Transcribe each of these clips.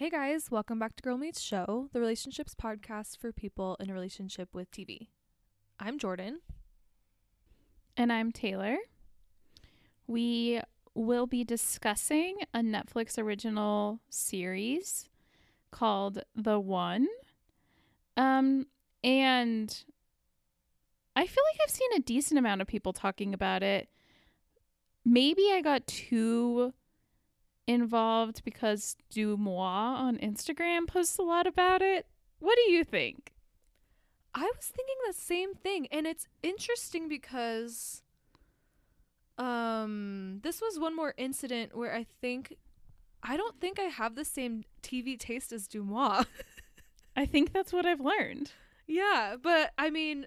Hey guys, welcome back to Girl Meets Show, the relationships podcast for people in a relationship with TV. I'm Jordan. And I'm Taylor. We will be discussing a Netflix original series called The One. And I feel like I've seen a decent amount of people talking about it. Maybe I got too involved because Dumois on Instagram posts a lot about it. What do you think? I was thinking the same thing, and it's interesting because this was one more incident where I don't think I have the same TV taste as Dumois. I think that's what I've learned. Yeah, but I mean,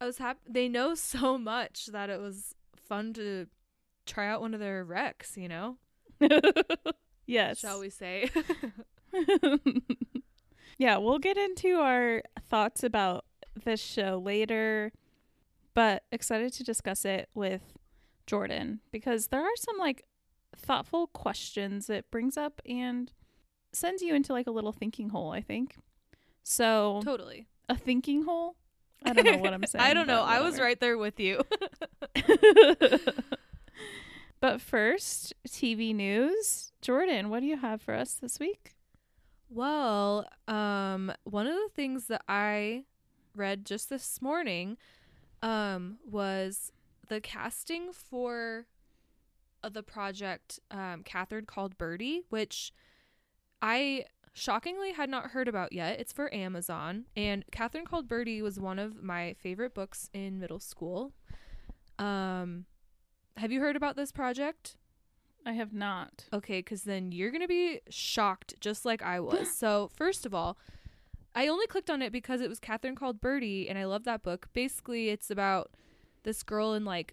I was happy they know so much that it was fun to try out one of their recs, you know? Yes, shall we say. Yeah, we'll get into our thoughts about this show later, but excited to discuss it with Jordan because there are some like thoughtful questions it brings up and sends you into like a little thinking hole, I think. So totally a thinking hole. I don't know what I'm saying. I don't know. I was right there with you. But first, TV news. Jordan, what do you have for us this week? Well, one of the things that I read just this morning was the casting for the project Catherine Called Birdie, which I shockingly had not heard about yet. It's for Amazon. And Catherine Called Birdie was one of my favorite books in middle school. Have you heard about this project? I have not. Okay, because then you're going to be shocked just like I was. So first of all, I only clicked on it because it was Catherine Called Birdie, and I love that book. Basically, it's about this girl in like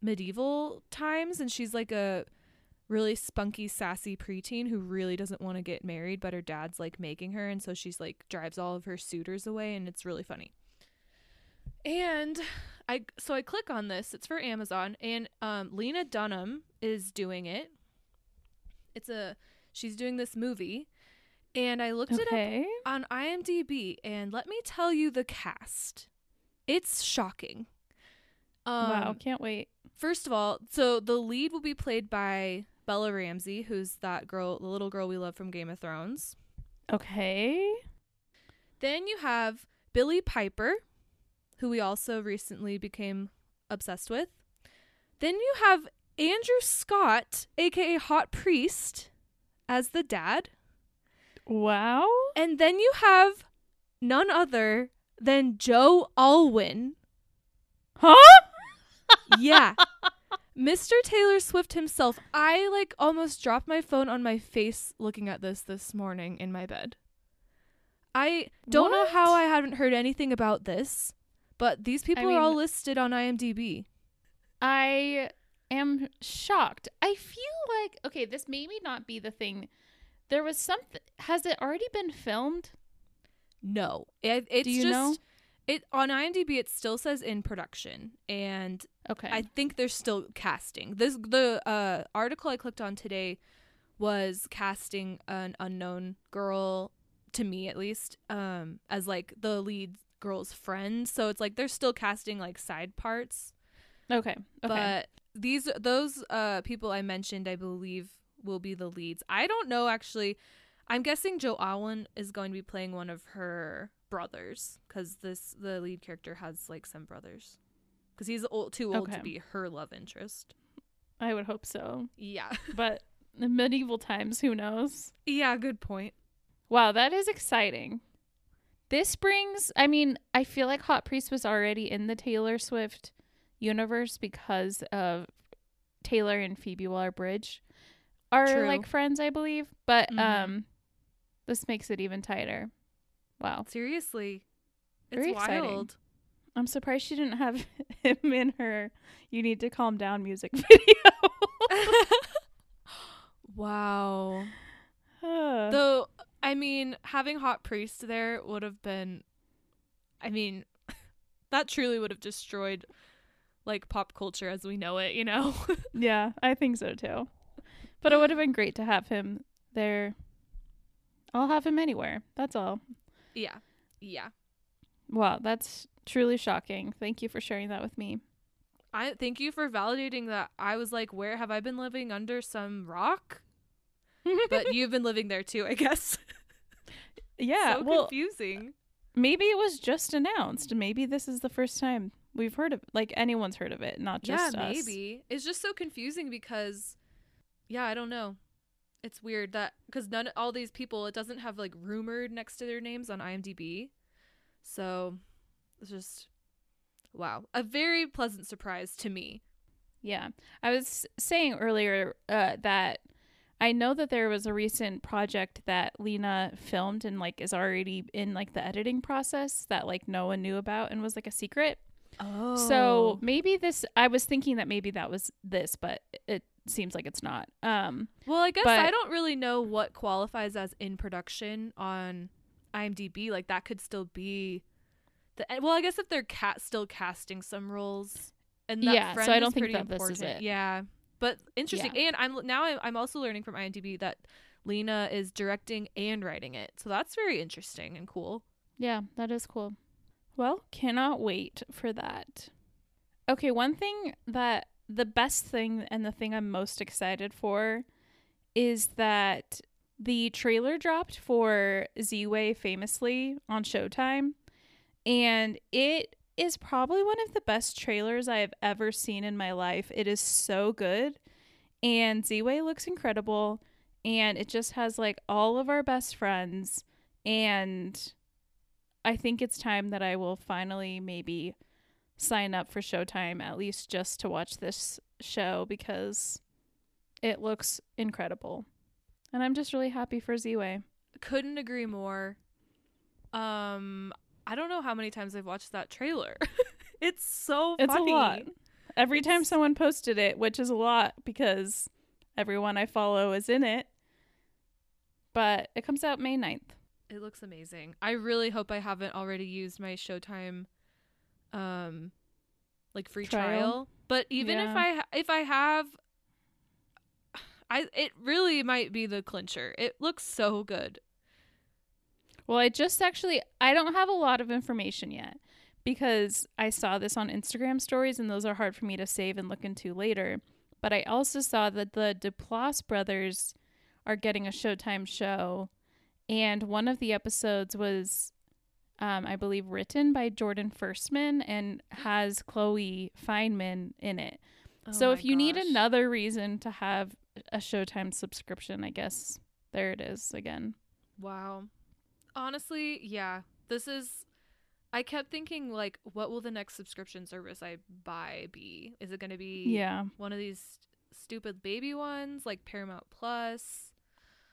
medieval times, and she's like a really spunky, sassy preteen who really doesn't want to get married, but her dad's like making her, and so she's like drives all of her suitors away, and it's really funny. And I click on this. It's for Amazon, and Lena Dunham is doing it. She's doing this movie, and I looked it up on IMDb, and let me tell you the cast. It's shocking. Wow, can't wait. First of all, so the lead will be played by Bella Ramsey, who's that girl, the little girl we love from Game of Thrones. Okay. Then you have Billy Piper, who we also recently became obsessed with. Then you have Andrew Scott, a.k.a. Hot Priest, as the dad. Wow. And then you have none other than Joe Alwyn. Huh? Yeah. Mr. Taylor Swift himself. I like almost dropped my phone on my face looking at this morning in my bed. I don't know how I haven't heard anything about this. But these people are all listed on IMDb. I am shocked. I feel like, okay, this may not be the thing. There was something. Has it already been filmed? No. It's just know? It on IMDb. It still says in production, and I think they're still casting. The article I clicked on today was casting an unknown girl, to me at least, as like the lead girl's friend, so it's like they're still casting like side parts. Okay. But those people I mentioned, I believe, will be the leads. I don't know, actually. I'm guessing Joe Alwyn is going to be playing one of her brothers, because the lead character has like some brothers, because he's too old to be her love interest. I would hope so. Yeah. But in medieval times, who knows? Yeah, good point. Wow, that is exciting. This brings, I mean, I feel like Hot Priest was already in the Taylor Swift universe because of Taylor and Phoebe Waller-Bridge are like friends, I believe. But this makes it even tighter. Wow. Seriously. It's very exciting. Wild. I'm surprised she didn't have him in her You Need to Calm Down music video. Wow. Though, I mean, having Hot Priest there would have been, I mean, that truly would have destroyed like pop culture as we know it, you know? Yeah, I think so too. But it would have been great to have him there I'll have him anywhere. That's all. Yeah. Yeah. Wow, that's truly shocking. Thank you for sharing that with me. I thank you for validating that. I was like, where have I been living? Under some rock? But you've been living there too, I guess. Yeah. So confusing. Maybe it was just announced. Maybe this is the first time we've heard of, like, anyone's heard of it, not just us. Yeah, maybe. It's just so confusing because, yeah, I don't know. It's weird that, because all these people, it doesn't have, like, rumored next to their names on IMDb. So it's just, wow. A very pleasant surprise to me. Yeah. I was saying earlier that I know that there was a recent project that Lena filmed and, like, is already in, like, the editing process that, like, no one knew about and was, like, a secret. Oh. So maybe this, I was thinking that maybe that was this, but it seems like it's not. Well, I guess I don't really know what qualifies as in production on IMDb. Like, that could still be well, I guess if they're still casting some roles. And that yeah, friend so I don't think that important. This is it. Yeah. But interesting. Yeah. And I'm also learning from IMDb that Lena is directing and writing it. So that's very interesting and cool. Yeah, that is cool. Well, cannot wait for that. Okay, one thing that the best thing and the thing I'm most excited for is that the trailer dropped for Z-Way famously on Showtime. And it is probably one of the best trailers I have ever seen in my life. It is so good. And Z-Way looks incredible. And it just has, like, all of our best friends. And I think it's time that I will finally maybe sign up for Showtime, at least just to watch this show, because it looks incredible. And I'm just really happy for Z-Way. Couldn't agree more. I don't know how many times I've watched that trailer. It's so funny. It's a lot. Every time someone posted it, which is a lot because everyone I follow is in it. But it comes out May 9th. It looks amazing. I really hope I haven't already used my Showtime free trial. But even if I have, it really might be the clincher. It looks so good. Well, I don't have a lot of information yet because I saw this on Instagram stories and those are hard for me to save and look into later. But I also saw that the Duplass brothers are getting a Showtime show. And one of the episodes was, I believe, written by Jordan Firstman and has Chloe Fineman in it. Oh so if you need another reason to have a Showtime subscription, I guess there it is again. Wow. Honestly, yeah, this is, I kept thinking, like, what will the next subscription service I buy be? Is it going to be one of these stupid baby ones, like Paramount Plus?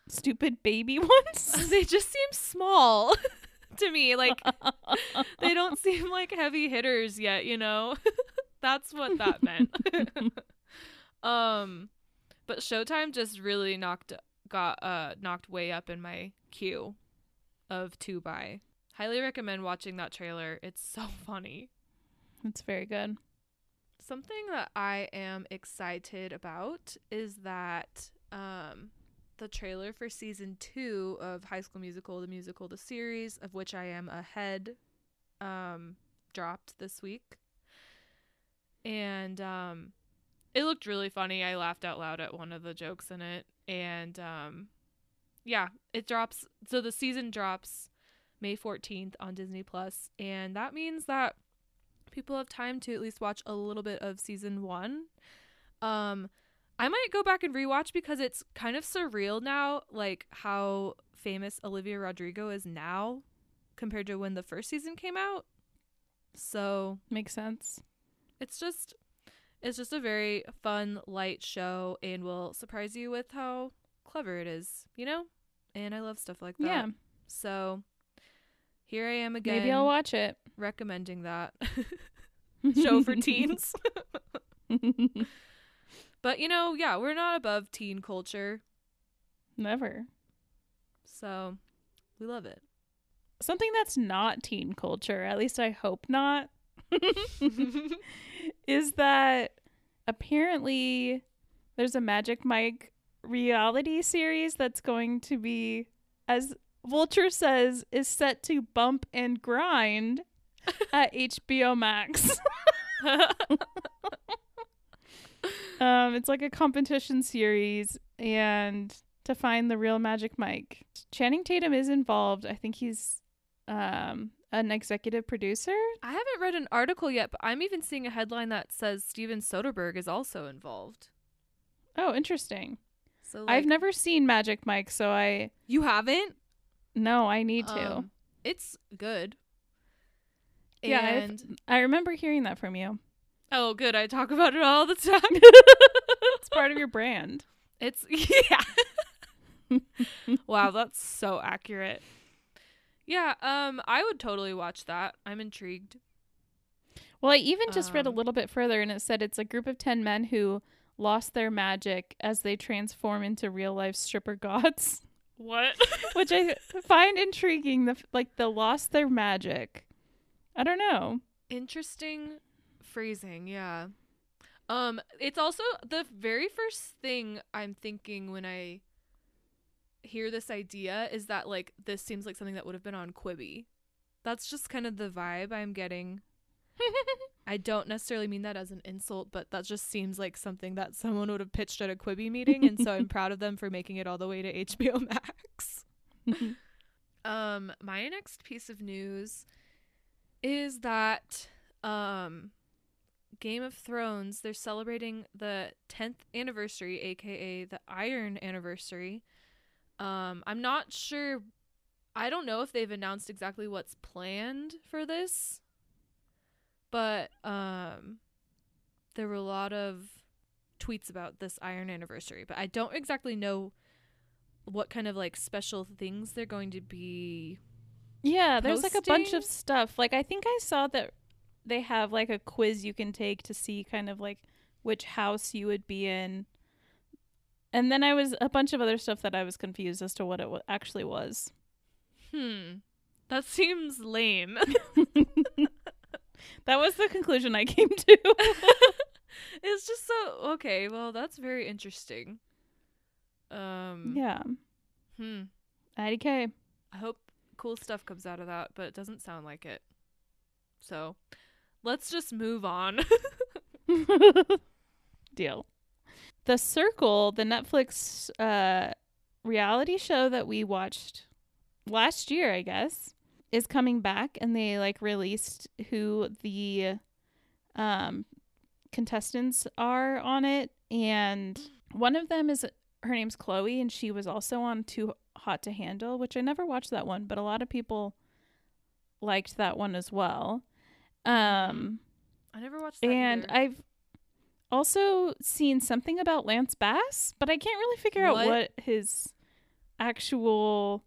Stupid baby ones? They just seem small to me. Like, they don't seem like heavy hitters yet, you know? That's what that meant. But Showtime just really knocked way up in my queue of to buy. Highly recommend watching that trailer. It's so funny. It's very good. Something that I am excited about is that the trailer for season 2 of High School Musical, the musical, the series, of which I am ahead, dropped this week. And it looked really funny. I laughed out loud at one of the jokes in it. And yeah, it drops. So the season drops May 14th on Disney Plus, and that means that people have time to at least watch a little bit of season 1. I might go back and rewatch because it's kind of surreal now, like how famous Olivia Rodrigo is now compared to when the first season came out. So makes sense. It's just a very fun, light show, and will surprise you with how clever it is, you know? And I love stuff like that. Yeah. So here I am again. Maybe I'll watch it. Recommending that show for teens. But, you know, yeah, we're not above teen culture. Never. So we love it. Something that's not teen culture, at least I hope not, is that apparently there's a Magic Mike reality series that's going to be as Vulture says is set to bump and grind at HBO Max. It's like a competition series, and to find the real Magic Mike. Channing Tatum is involved. I think he's an executive producer. I haven't read an article yet, but I'm even seeing a headline that says Steven Soderbergh is also involved. Oh, interesting. So I've never seen Magic Mike, so I... You haven't? No, I need to. It's good. Yeah, and... I remember hearing that from you. Oh, good. I talk about it all the time. It's part of your brand. It's... Yeah. Wow, that's so accurate. Yeah, I would totally watch that. I'm intrigued. Well, I even just read a little bit further, and it said it's a group of 10 men who lost their magic as they transform into real-life stripper gods. What? Which I find intriguing, the lost their magic. I don't know. Interesting phrasing, yeah. It's also the very first thing I'm thinking when I hear this idea is that, like, this seems like something that would have been on Quibi. That's just kind of the vibe I'm getting. I don't necessarily mean that as an insult, but that just seems like something that someone would have pitched at a Quibi meeting, and so I'm proud of them for making it all the way to HBO Max. My next piece of news is that Game of Thrones, they're celebrating the 10th anniversary, aka the Iron Anniversary. I'm not sure. I don't know if they've announced exactly what's planned for this. But there were a lot of tweets about this Iron Anniversary, but I don't exactly know what kind of, like, special things they're going to be. Yeah, there's like a bunch of stuff. Like, I think I saw that they have like a quiz you can take to see kind of like which house you would be in. And then I was a bunch of other stuff that I was confused as to what it actually was. That seems lame. That was the conclusion I came to. It's just so... Okay, well, that's very interesting. Yeah. IDK. I hope cool stuff comes out of that, but it doesn't sound like it. So, let's just move on. Deal. The Circle, the Netflix reality show that we watched last year, I guess, is coming back, and they released who the contestants are on it, and one of them is, her name's Chloe, and she was also on Too Hot to Handle, which I never watched that one, but a lot of people liked that one as well. I never watched that and either. I've also seen something about Lance Bass, but I can't really figure out what his actual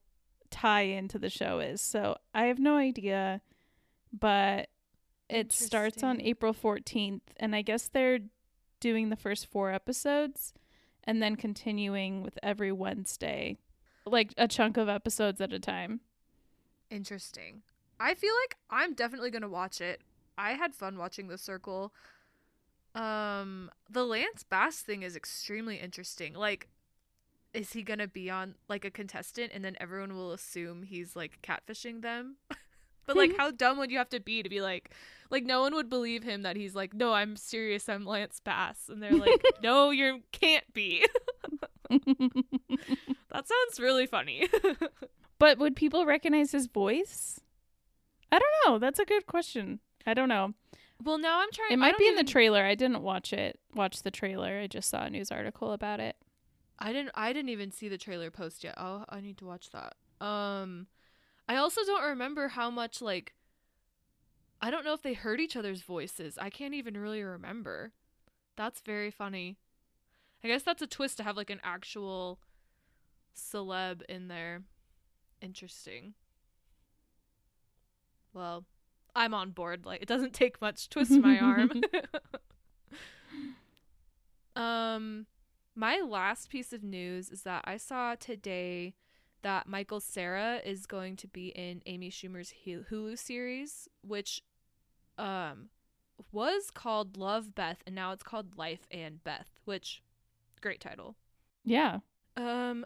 tie into the show is, so I have no idea, but it starts on April 14th, and I guess they're doing the first 4 episodes and then continuing with every Wednesday, like a chunk of episodes at a time. Interesting. I feel like I'm definitely gonna watch it. I had fun watching The Circle. The Lance Bass thing is extremely interesting. Like, is he going to be on, like, a contestant, and then everyone will assume he's, like, catfishing them? But, like, how dumb would you have to be, like, no one would believe him that he's, like, no, I'm serious, I'm Lance Bass. And they're like, no, you can't be. That sounds really funny. But would people recognize his voice? I don't know. That's a good question. I don't know. Well, now I'm trying. It might be in the trailer. I didn't watch the trailer. I just saw a news article about it. I didn't even see the trailer post yet. Oh, I need to watch that. I also don't remember how much, like, I don't know if they heard each other's voices. I can't even really remember. That's very funny. I guess that's a twist to have, like, an actual celeb in there. Interesting. Well, I'm on board. Like, it doesn't take much. Twist my arm. My last piece of news is that I saw today that Michael Cera is going to be in Amy Schumer's Hulu series, which was called Love, Beth, and now it's called Life and Beth, which, great title. Yeah. I'm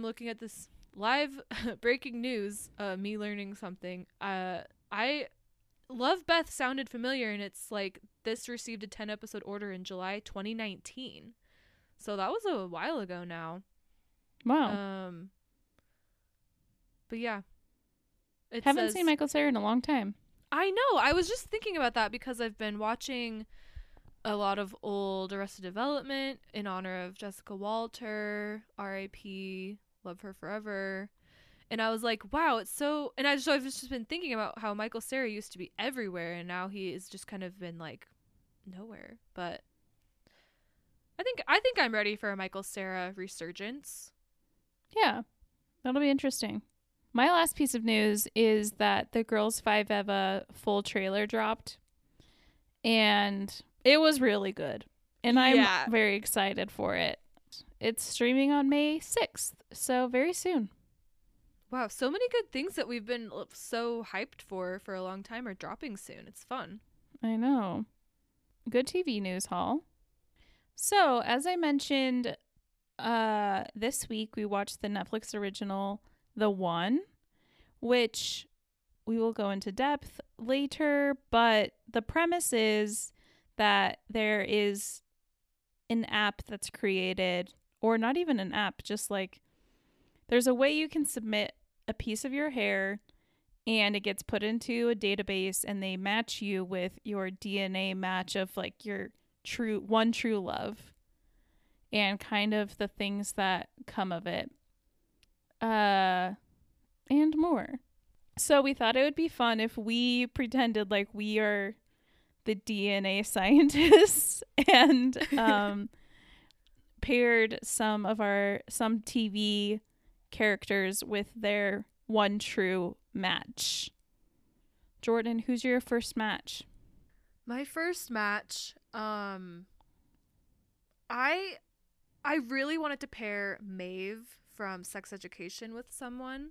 looking at this Live breaking news, me learning something. I Love Beth sounded familiar, and it's like this received a 10-episode order in July 2019. So that was a while ago now. Wow. But yeah. It haven't seen Michael Cera in a long time. I know. I was just thinking about that because I've been watching a lot of old Arrested Development in honor of Jessica Walter, R.I.P., love her forever. And I was like, wow, it's so... And I've just been thinking about how Michael Cera used to be everywhere, and now he has just kind of been, like, nowhere. But I think I'm ready for a Michael Cera resurgence. Yeah. That'll be interesting. My last piece of news is that the Girls 5 EVA full trailer dropped, and it was really good. And I'm very excited for it. It's streaming on May 6th, so very soon. Wow, so many good things that we've been so hyped for a long time are dropping soon. It's fun. I know. Good TV news, Hall. So, as I mentioned, this week we watched the Netflix original The One, which we will go into depth later, but the premise is that there is an app that's created, or not even an app, just like there's a way you can submit a piece of your hair and it gets put into a database and they match you with your DNA match of like your true love and kind of the things that come of it and more. So we thought it would be fun if we pretended like we are the DNA scientists and paired some TV characters with their one true match. Jordan, who's your first match? My first match, I really wanted to pair Maeve from Sex Education with someone.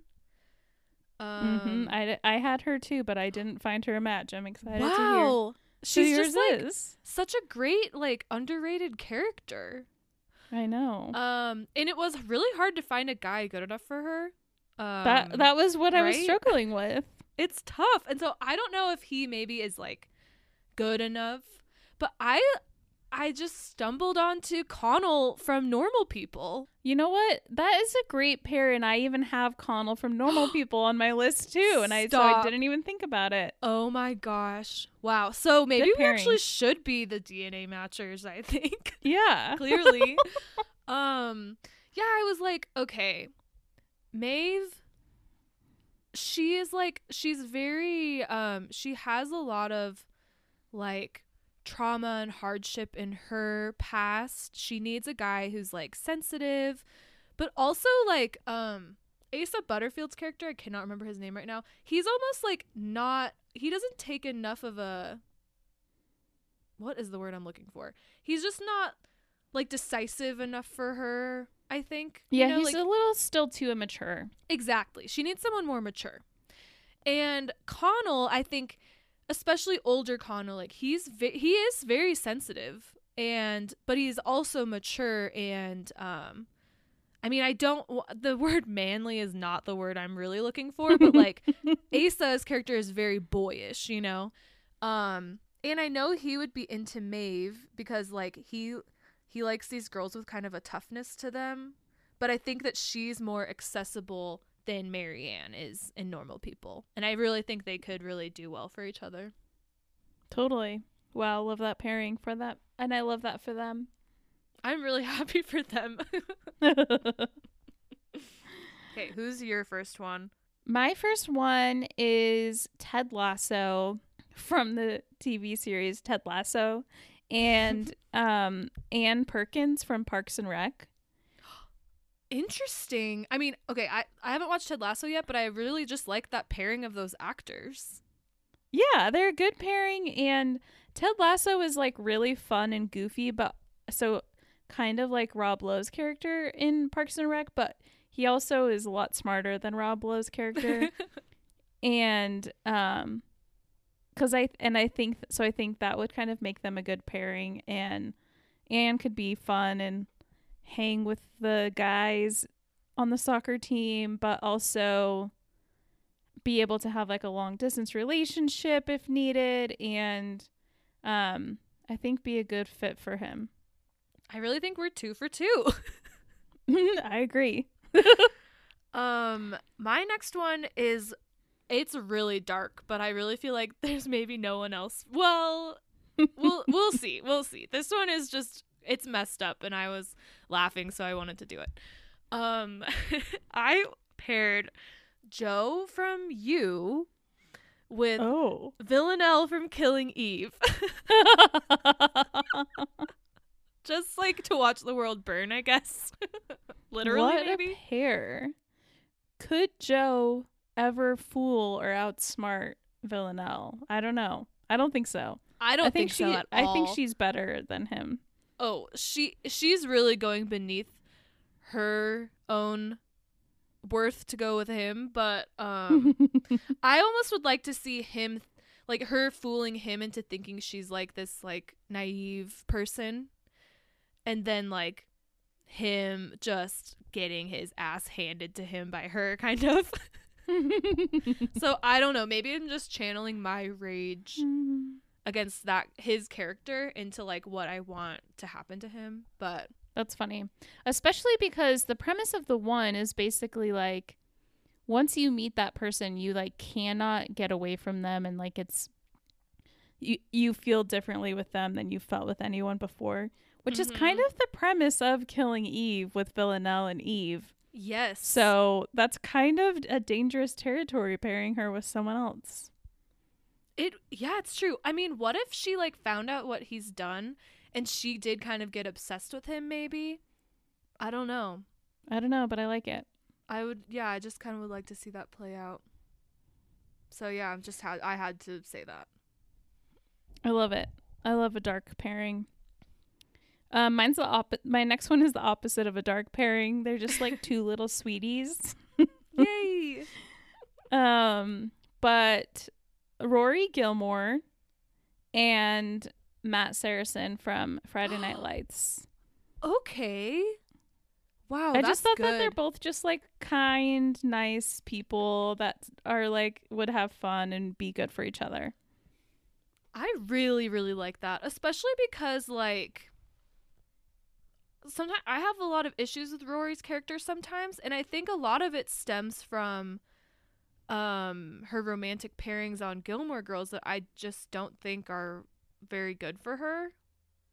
I had her too, but I didn't find her a match. I'm excited to hear. She's just like such a great like underrated character. I know. And it was really hard to find a guy good enough for her. That was what I was struggling with. It's tough. And so I don't know if he maybe is like good enough, but I just stumbled onto Connell from Normal People. You know what? That is a great pair, and I even have Connell from Normal People on my list too, and I didn't even think about it. Oh my gosh. Wow. So maybe we actually should be the DNA matchers, I think. Yeah. Clearly. Yeah, I was like, okay, Maeve, she is like, she's very, she has a lot of like trauma and hardship in her past. She needs a guy who's like sensitive, but also like Asa Butterfield's character, I cannot remember his name right now, he's almost like he doesn't take enough of a, what is the word I'm looking for, he's just not like decisive enough for her, I think. Yeah, you know, he's like, a little still too immature. Exactly. She needs someone more mature. And Connell, I think especially older Connell, like he is very sensitive, but he's also mature, and I mean, the word manly is not the word I'm really looking for, but like Asa's character is very boyish, you know, and I know he would be into Maeve because like he likes these girls with kind of a toughness to them, but I think that she's more accessible than Marianne is in Normal People. And I really think they could really do well for each other. Totally. Wow, love that pairing for that. And I love that for them. I'm really happy for them. Okay, who's your first one? My first one is Ted Lasso from the TV series Ted Lasso and Ann Perkins from Parks and Rec. Interesting. I mean, okay, I haven't watched Ted Lasso yet, but I really just like that pairing of those actors. Yeah, they're a good pairing, and Ted Lasso is like really fun and goofy, but so kind of like Rob Lowe's character in Parks and Rec, but he also is a lot smarter than Rob Lowe's character. And I think that would kind of make them a good pairing, and Anne could be fun and hang with the guys on the soccer team, but also be able to have like a long distance relationship if needed. And I think be a good fit for him. I really think we're 2 for 2. I agree. My next one is, it's really dark, but I really feel like there's maybe no one else. Well, we'll see. We'll see. This one is just, it's messed up, and I was laughing, so I wanted to do it. I paired Joe from You with Villanelle from Killing Eve. Just like to watch the world burn, I guess. Literally, what maybe. A pair. Could Joe ever fool or outsmart Villanelle? I don't know. I don't think so. I don't think so at all. I think she's better than him. Oh, she's really going beneath her own worth to go with him, but I almost would like to see him, like her fooling him into thinking she's like this like naive person, and then like him just getting his ass handed to him by her, kind of. So I don't know, maybe I'm just channeling my rage against that his character into like what I want to happen to him, but that's funny, especially because the premise of The One is basically like once you meet that person, you like cannot get away from them, and like it's you feel differently with them than you felt with anyone before, which is kind of the premise of Killing Eve with Villanelle and Eve. Yes. So that's kind of a dangerous territory, pairing her with someone else. Yeah, it's true. I mean, what if she like found out what he's done and she did kind of get obsessed with him, maybe? I don't know, but I like it. I just kind of would like to see that play out. So yeah, I had to say that. I love it. I love a dark pairing. My next one is the opposite of a dark pairing. They're just like two little sweeties. Yay! But Rory Gilmore and Matt Saracen from Friday Night Lights. Okay. Wow, I just thought good. That they're both just like kind, nice people that are like would have fun and be good for each other. I really, really like that, especially because like sometimes I have a lot of issues with Rory's character sometimes, and I think a lot of it stems from her romantic pairings on Gilmore Girls that I just don't think are very good for her.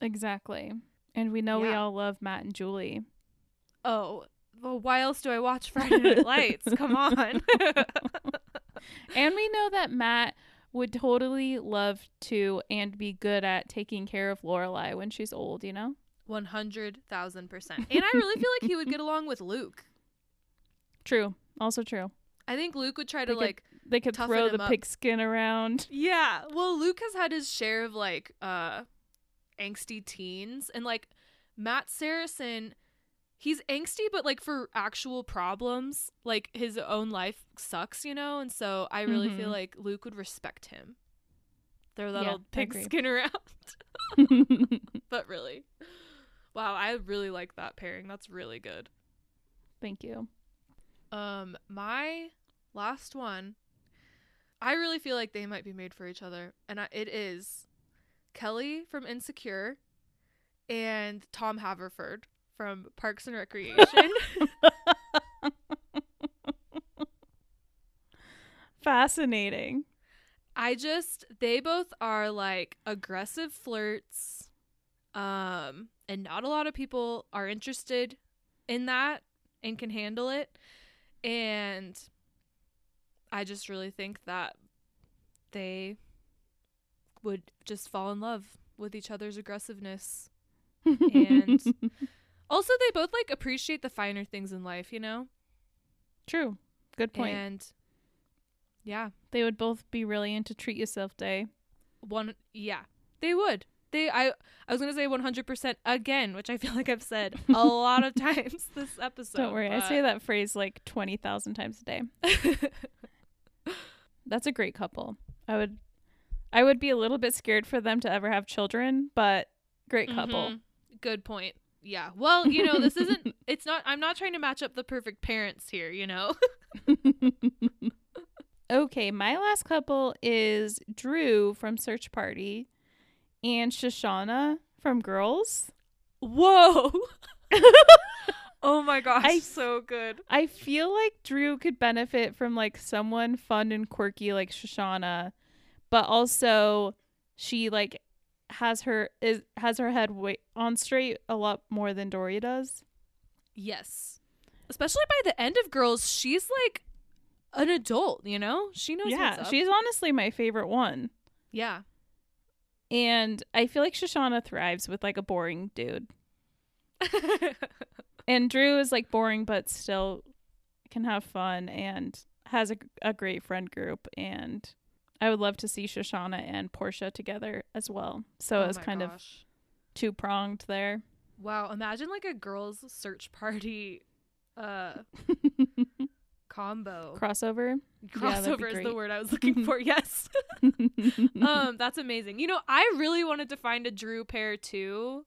Exactly. And we know we all love Matt and Julie. Oh, well, why else do I watch Friday Night Lights? Come on. And we know that Matt would totally love to and be good at taking care of Lorelai when she's old, you know? 100,000%. And I really feel like he would get along with Luke. True. Also true. I think Luke would try to they could throw the pigskin around. Yeah. Well, Luke has had his share of like angsty teens, and like Matt Saracen, he's angsty, but like for actual problems, like his own life sucks, you know? And so I really feel like Luke would respect him. Throw that old pigskin around. But really. Wow, I really like that pairing. That's really good. Thank you. My last one, I really feel like they might be made for each other, and it is Kelly from Insecure and Tom Haverford from Parks and Recreation. Fascinating. They both are like aggressive flirts. And not a lot of people are interested in that and can handle it. And I just really think that they would just fall in love with each other's aggressiveness. And also they both like appreciate the finer things in life, you know? True. Good point. And yeah, they would both be really into Treat Yourself Day. Yeah, they would. I was going to say 100% again, which I feel like I've said a lot of times this episode. Don't worry. I say that phrase like 20,000 times a day. That's a great couple. I would be a little bit scared for them to ever have children, but great couple. Good point. Yeah. Well, you know, this isn't, it's not, I'm not trying to match up the perfect parents here, you know? Okay. My last couple is Drew from Search Party and Shoshana from Girls. Whoa. Oh my gosh. So good. I feel like Drew could benefit from like someone fun and quirky like Shoshana, but also she like has her head on straight a lot more than Dory does. Yes. Especially by the end of Girls, she's like an adult, you know? She knows what's up. Yeah, she's honestly my favorite one. Yeah. And I feel like Shoshana thrives with like a boring dude. And Drew is like boring but still can have fun and has a great friend group, and I would love to see Shoshana and Portia together as well. So it was kind of two-pronged there. Wow. Imagine like a Girls Search Party combo. Crossover? Crossover is the word I was looking for. Yes. That's amazing. You know, I really wanted to find a Drew pair too,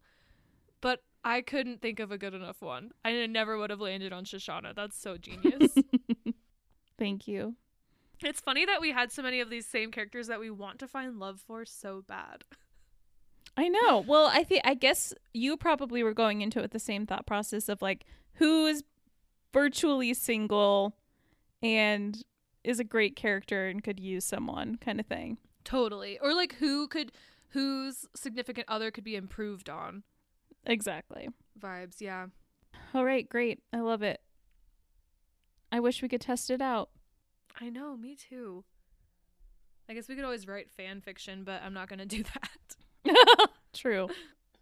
but I couldn't think of a good enough one. I never would have landed on Shoshana. That's so genius. Thank you. It's funny that we had so many of these same characters that we want to find love for so bad. I know. Well, I guess you probably were going into it with the same thought process of like, who is virtually single and is a great character and could use someone kind of thing. Totally. Or like whose significant other could be improved on. Exactly. Vibes, yeah. All right, great. I love it. I wish we could test it out. I know, me too. I guess we could always write fan fiction, but I'm not going to do that. True.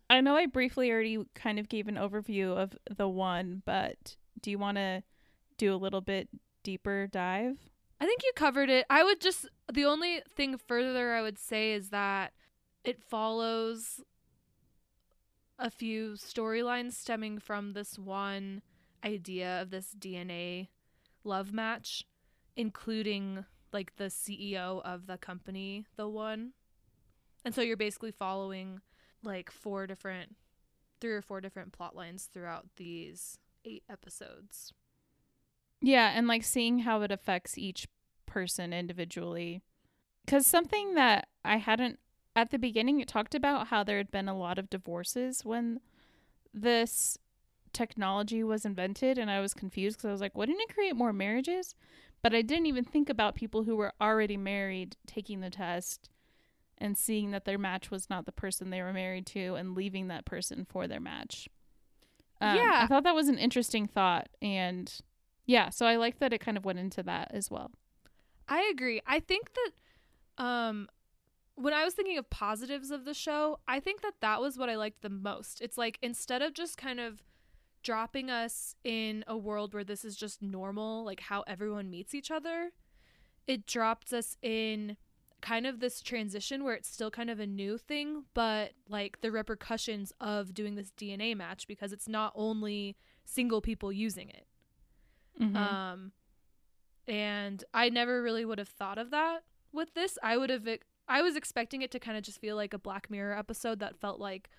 I know I briefly already kind of gave an overview of The One, but do you want to do a little bit deeper dive? I think you covered it. The only thing further I would say is that it follows a few storylines stemming from this one idea of this DNA love match, including like the CEO of the company, The One. And so you're basically following like three or four different plot lines throughout these 8 episodes. Yeah, and like seeing how it affects each person individually. Because something that I hadn't, at the beginning, it talked about how there had been a lot of divorces when this technology was invented, and I was confused because I was like, wouldn't it create more marriages? But I didn't even think about people who were already married taking the test and seeing that their match was not the person they were married to and leaving that person for their match. Yeah. I thought that was an interesting thought. And yeah, so I like that it kind of went into that as well. I agree. I think that when I was thinking of positives of the show, I think that was what I liked the most. It's like instead of just kind of dropping us in a world where this is just normal, like how everyone meets each other, it drops us in kind of this transition where it's still kind of a new thing, but like the repercussions of doing this DNA match, because it's not only single people using it. Mm-hmm. And I never really would have thought of that with this. I was expecting it to kind of just feel like a Black Mirror episode that felt like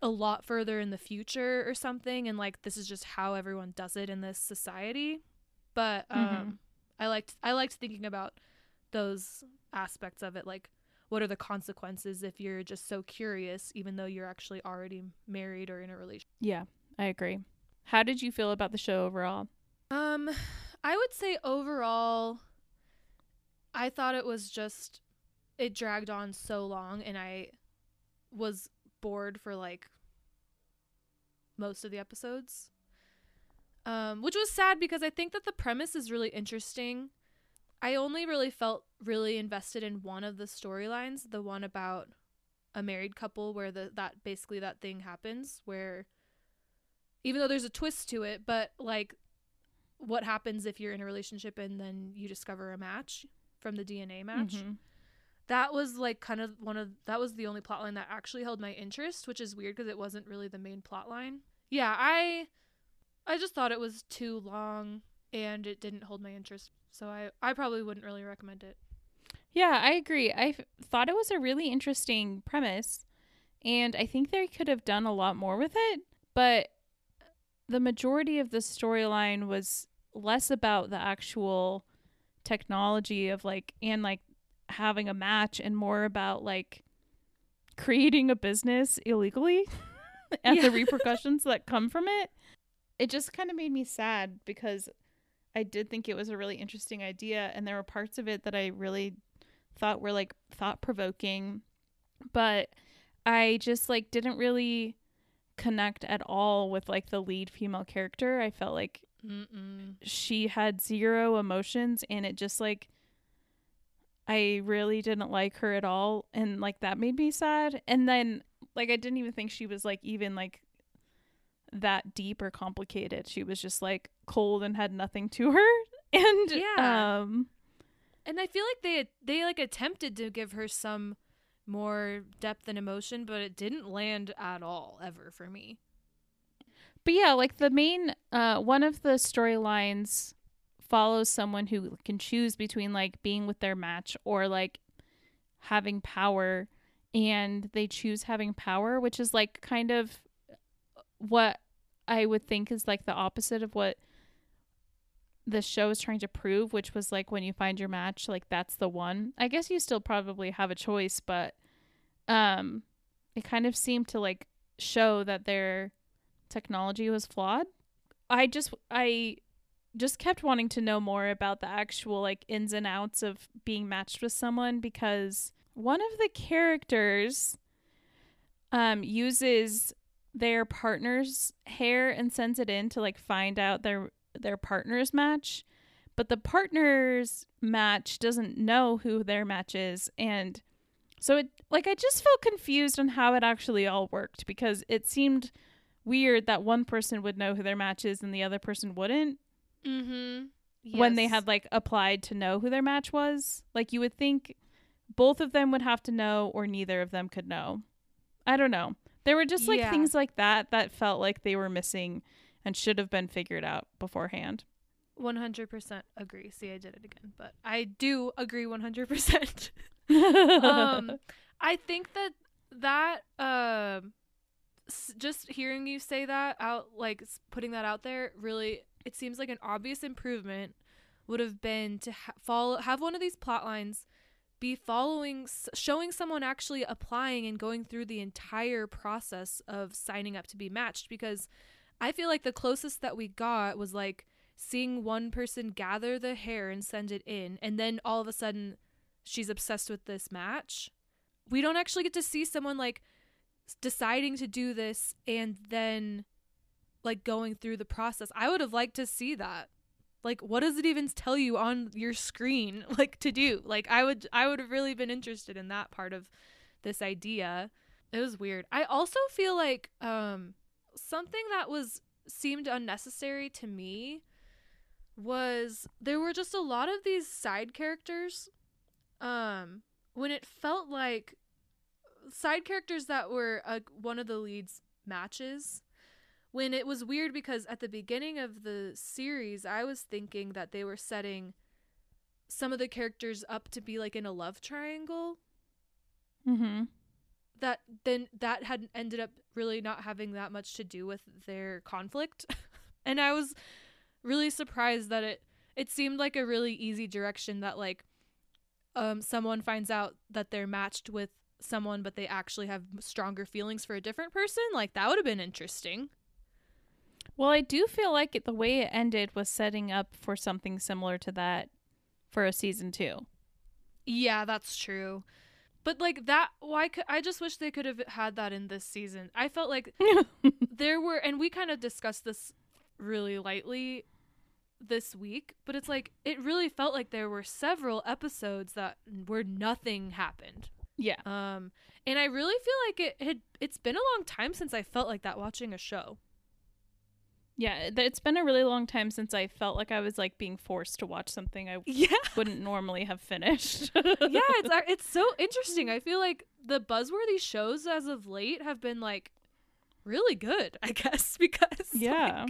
a lot further in the future or something, and like this is just how everyone does it in this society. But I liked thinking about those aspects of it, like what are the consequences if you're just so curious even though you're actually already married or in a relationship. Yeah, I agree. How did you feel about the show overall? I would say overall I thought it was just, it dragged on so long and I was bored for like most of the episodes, which was sad because I think that the premise is really interesting. I only really felt really invested in one of the storylines, the one about a married couple where that thing happens where, even though there's a twist to it, but like what happens if you're in a relationship and then you discover a match from the DNA match. Mm-hmm. That was like kind of that was the only plotline that actually held my interest, which is weird because it wasn't really the main plotline. Yeah, I just thought it was too long and it didn't hold my interest. So I probably wouldn't really recommend it. Yeah, I agree. I thought it was a really interesting premise and I think they could have done a lot more with it, But the majority of the storyline was less about the actual technology of like having a match and more about like creating a business illegally and the repercussions that come from it. It just kind of made me sad because I did think it was a really interesting idea, and there were parts of it that I really thought were like thought-provoking, but I just like didn't really connect at all with like the lead female character. I felt like she had zero emotions, and it just like I really didn't like her at all, and like that made me sad. And then like I didn't even think she was like even like that deep or complicated. She was just like cold and had nothing to her. And and I feel like they like attempted to give her some more depth and emotion, but it didn't land at all ever for me. But yeah, like the main one of the storylines follows someone who can choose between like being with their match or like having power, and they choose having power, which is like kind of what I would think is like the opposite of what the show is trying to prove, which was like when you find your match, like that's the one. I guess you still probably have a choice, but it kind of seemed to like show that their technology was flawed. I just kept wanting to know more about the actual like ins and outs of being matched with someone, because one of the characters uses their partner's hair and sends it in to like find out their partner's match, but the partner's match doesn't know who their match is. And so it like I just felt confused on how it actually all worked, because it seemed weird that one person would know who their match is and the other person wouldn't. Yes. When they had like applied to know who their match was, like you would think both of them would have to know or neither of them could know. I don't know. There were just like things like that felt like they were missing and should have been figured out beforehand. 100% agree. See, I did it again, but I do agree 100%. I think that just hearing you say that out, like putting that out there, really, it seems like an obvious improvement would have been to have one of these plot lines be showing someone actually applying and going through the entire process of signing up to be matched, because I feel like the closest that we got was like seeing one person gather the hair and send it in, and then all of a sudden she's obsessed with this match. We don't actually get to see someone like deciding to do this and then like going through the process. I would have liked to see that. Like, what does it even tell you on your screen like to do? Like I would have really been interested in that part of this idea. It was weird. I also feel like something that seemed unnecessary to me was there were just a lot of these side characters when it felt like side characters that were one of the leads' matches, when it was weird because at the beginning of the series I was thinking that they were setting some of the characters up to be like in a love triangle. That then that had ended up really not having that much to do with their conflict. And I was really surprised that it seemed like a really easy direction that like someone finds out that they're matched with someone but they actually have stronger feelings for a different person. Like that would have been interesting. Well, I do feel like the way it ended was setting up for something similar to that for a season 2. Yeah, that's true. But like that, I just wish they could have had that in this season. I felt like there were, and we kind of discussed this really lightly this week, but it's like, it really felt like there were several episodes that where nothing happened. Yeah. And I really feel like it's been a long time since I felt like that watching a show. Yeah, it's been a really long time since I felt like I was like being forced to watch something I wouldn't normally have finished. Yeah, it's so interesting. I feel like the buzzworthy shows as of late have been like really good, I guess, because like,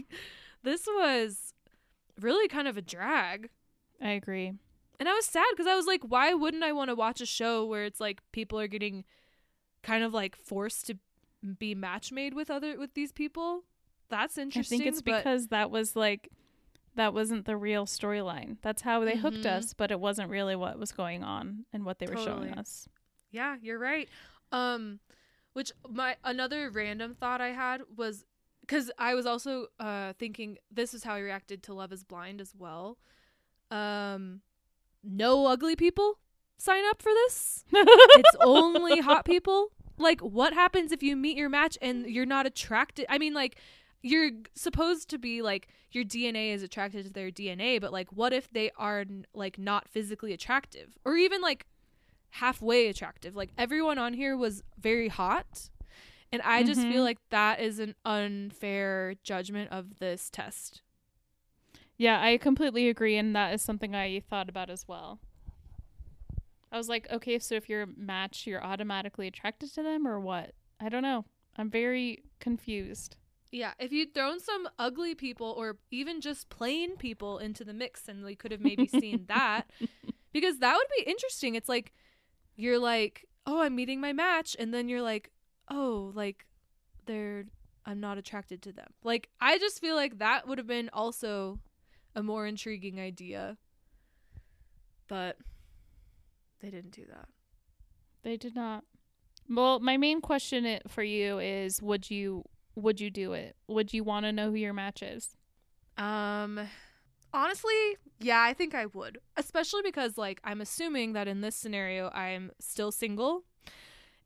this was really kind of a drag. I agree. And I was sad because I was like, why wouldn't I want to watch a show where it's like people are getting kind of like forced to be match made with these people? That's interesting. I think it's because that was like, that wasn't the real storyline. That's how they hooked us, but it wasn't really what was going on and what they were showing us. Yeah, you're right. Which another random thought I had was, because I was also thinking this is how I reacted to Love is Blind as well. No ugly people sign up for this. It's only hot people. Like, what happens if you meet your match and you're not attracted? I mean, like, you're supposed to be, like, your DNA is attracted to their DNA, but, like, what if they are, like, not physically attractive? Or even, like, halfway attractive? Like, everyone on here was very hot, and I just feel like that is an unfair judgment of this test. Yeah, I completely agree, and that is something I thought about as well. I was like, okay, so if you're a match, you're automatically attracted to them or what? I don't know. I'm very confused. Yeah, if you'd thrown some ugly people or even just plain people into the mix, and we could have maybe seen that, because that would be interesting. It's like, you're like, oh, I'm meeting my match. And then you're like, oh, like, I'm not attracted to them. Like, I just feel like that would have been also a more intriguing idea. But they didn't do that. They did not. Well, my main question for you is, would you do it? Would you want to know who your match is? Honestly, yeah, I think I would. Especially because, like, I'm assuming that in this scenario, I'm still single.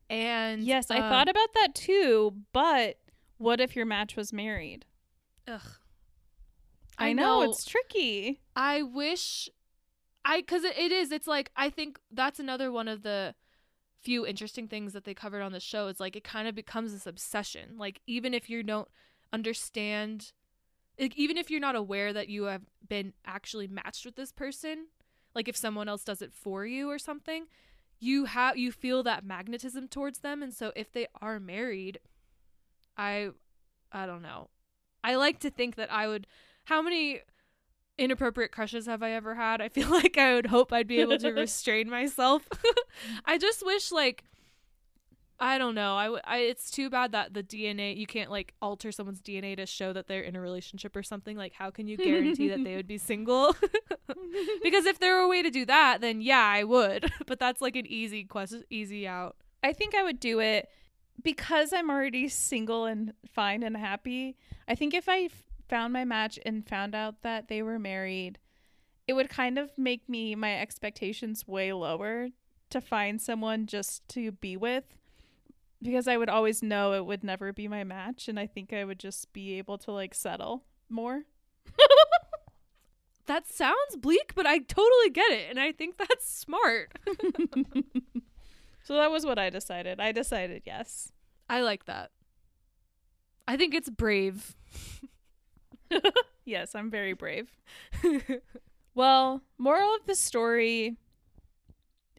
And yes, I thought about that too. But what if your match was married? Ugh. I know it's tricky. I wish. Because it is, it's like, I think that's another one of the few interesting things that they covered on the show. It's like, it kind of becomes this obsession. Like, even if you don't understand, like, even if you're not aware that you have been actually matched with this person, like if someone else does it for you or something, you feel that magnetism towards them. And so if they are married, I don't know. I like to think that I would, how many inappropriate crushes have I ever had? I feel like I would hope I'd be able to restrain myself. I just wish, like, I don't know. It's too bad that the DNA, you can't, like, alter someone's DNA to show that they're in a relationship or something. Like, how can you guarantee that they would be single? Because if there were a way to do that, then yeah, I would. But that's like an easy question, easy out. I think I would do it because I'm already single and fine and happy. I think if I found my match and found out that they were married, it would kind of make my expectations way lower to find someone just to be with, because I would always know it would never be my match, and I think I would just be able to, like, settle more. That sounds bleak, but I totally get it, and I think that's smart. So that was what I decided. I decided yes. I like that. I think it's brave. Yes, I'm very brave. Well, moral of the story,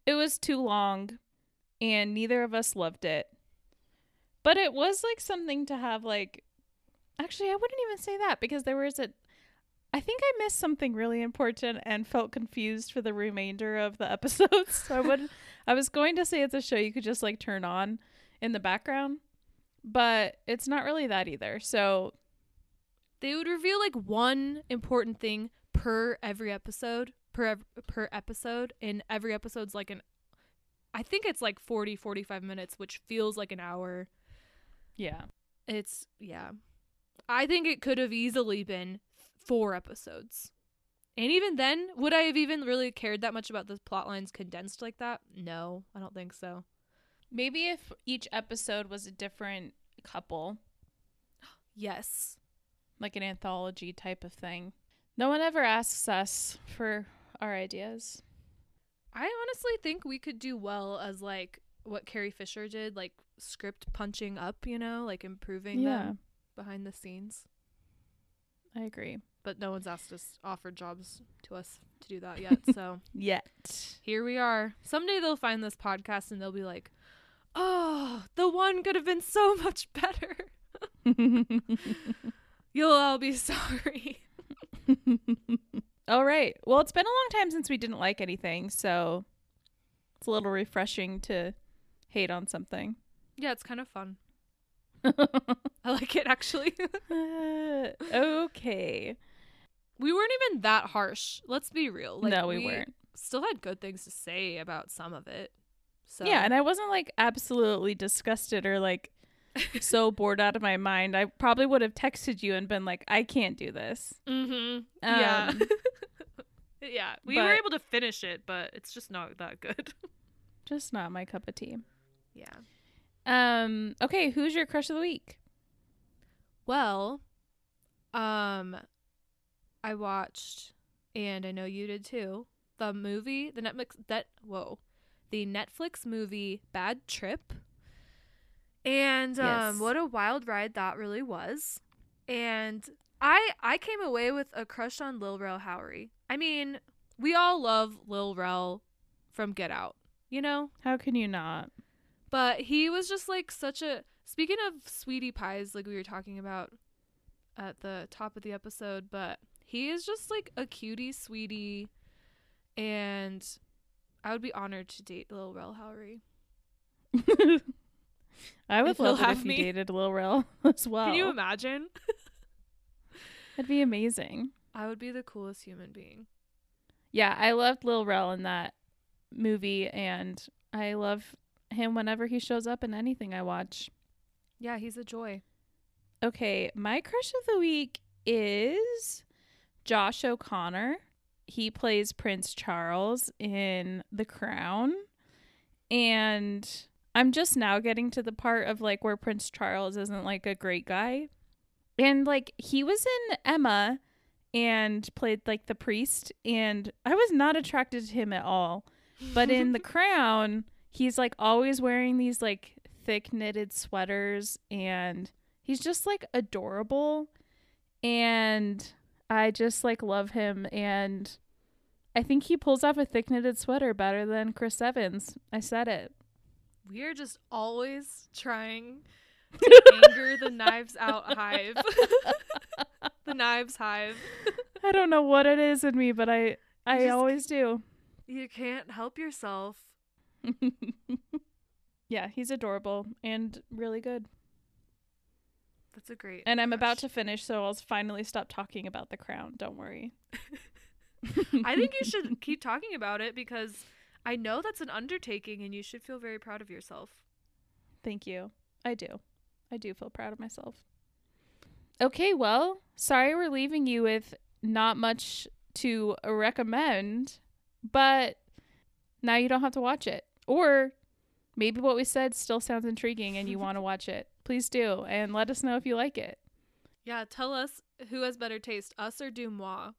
it was too long and neither of us loved it. But it was like something to have, like, actually, I wouldn't even say that, because there was I think I missed something really important and felt confused for the remainder of the episode. So I was going to say it's a show you could just, like, turn on in the background, but it's not really that either. So they would reveal, like, one important thing per episode, and every episode's like I think it's like 40, 45 minutes, which feels like an hour. Yeah. I think it could have easily been 4 episodes. And even then, would I have even really cared that much about the plot lines condensed like that? No, I don't think so. Maybe if each episode was a different couple. Yes. Like an anthology type of thing. No one ever asks us for our ideas. I honestly think we could do well as, like, what Carrie Fisher did, like, script punching up, you know, like improving them behind the scenes. I agree. But no one's offered jobs to us to do that yet. So here we are. Someday they'll find this podcast and they'll be like, oh, the one could have been so much better. You'll all be sorry. All right. Well, it's been a long time since we didn't like anything, so it's a little refreshing to hate on something. Yeah, it's kind of fun. I like it, actually. Okay. We weren't even that harsh. Let's be real. Like, no, we weren't. Still had good things to say about some of it. So. Yeah, and I wasn't like absolutely disgusted or like so bored out of my mind. I probably would have texted you and been like, I can't do this. Mm-hmm. Yeah. Yeah. We were able to finish it, but it's just not that good. Just not my cup of tea. Yeah. Okay, who's your crush of the week? Well, I watched, and I know you did too, the Netflix movie Bad Trip. And yes. What a wild ride that really was. And I came away with a crush on Lil Rel Howery. I mean, we all love Lil Rel from Get Out, you know? How can you not? But he was just like such a, speaking of sweetie pies, like we were talking about at the top of the episode, but he is just like a cutie sweetie, and I would be honored to date Lil Rel Howery. I would love it if you dated Lil Rel as well. Can you imagine? That'd be amazing. I would be the coolest human being. Yeah, I loved Lil Rel in that movie, and I love him whenever he shows up in anything I watch. Yeah, he's a joy. Okay, my crush of the week is Josh O'Connor. He plays Prince Charles in The Crown, and I'm just now getting to the part of like where Prince Charles isn't like a great guy. And like he was in Emma and played like the priest, and I was not attracted to him at all. But in The Crown, he's like always wearing these like thick knitted sweaters, and he's just like adorable, and I just like love him, and I think he pulls off a thick knitted sweater better than Chris Evans. I said it. We are just always trying to anger the Knives Out hive. The Knives hive. I don't know what it is in me, but I always do. You can't help yourself. Yeah, he's adorable and really good. That's a great And crush. I'm about to finish, so I'll finally stop talking about The Crown. Don't worry. I think you should keep talking about it, because I know that's an undertaking, and you should feel very proud of yourself. Thank you. I do. I do feel proud of myself. Okay, well, sorry we're leaving you with not much to recommend, but now you don't have to watch it. Or maybe what we said still sounds intriguing and you want to watch it. Please do, and let us know if you like it. Yeah, tell us who has better taste, us or Dumois.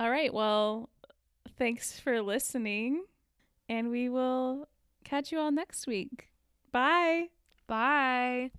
All right, well, thanks for listening. And we will catch you all next week. Bye. Bye.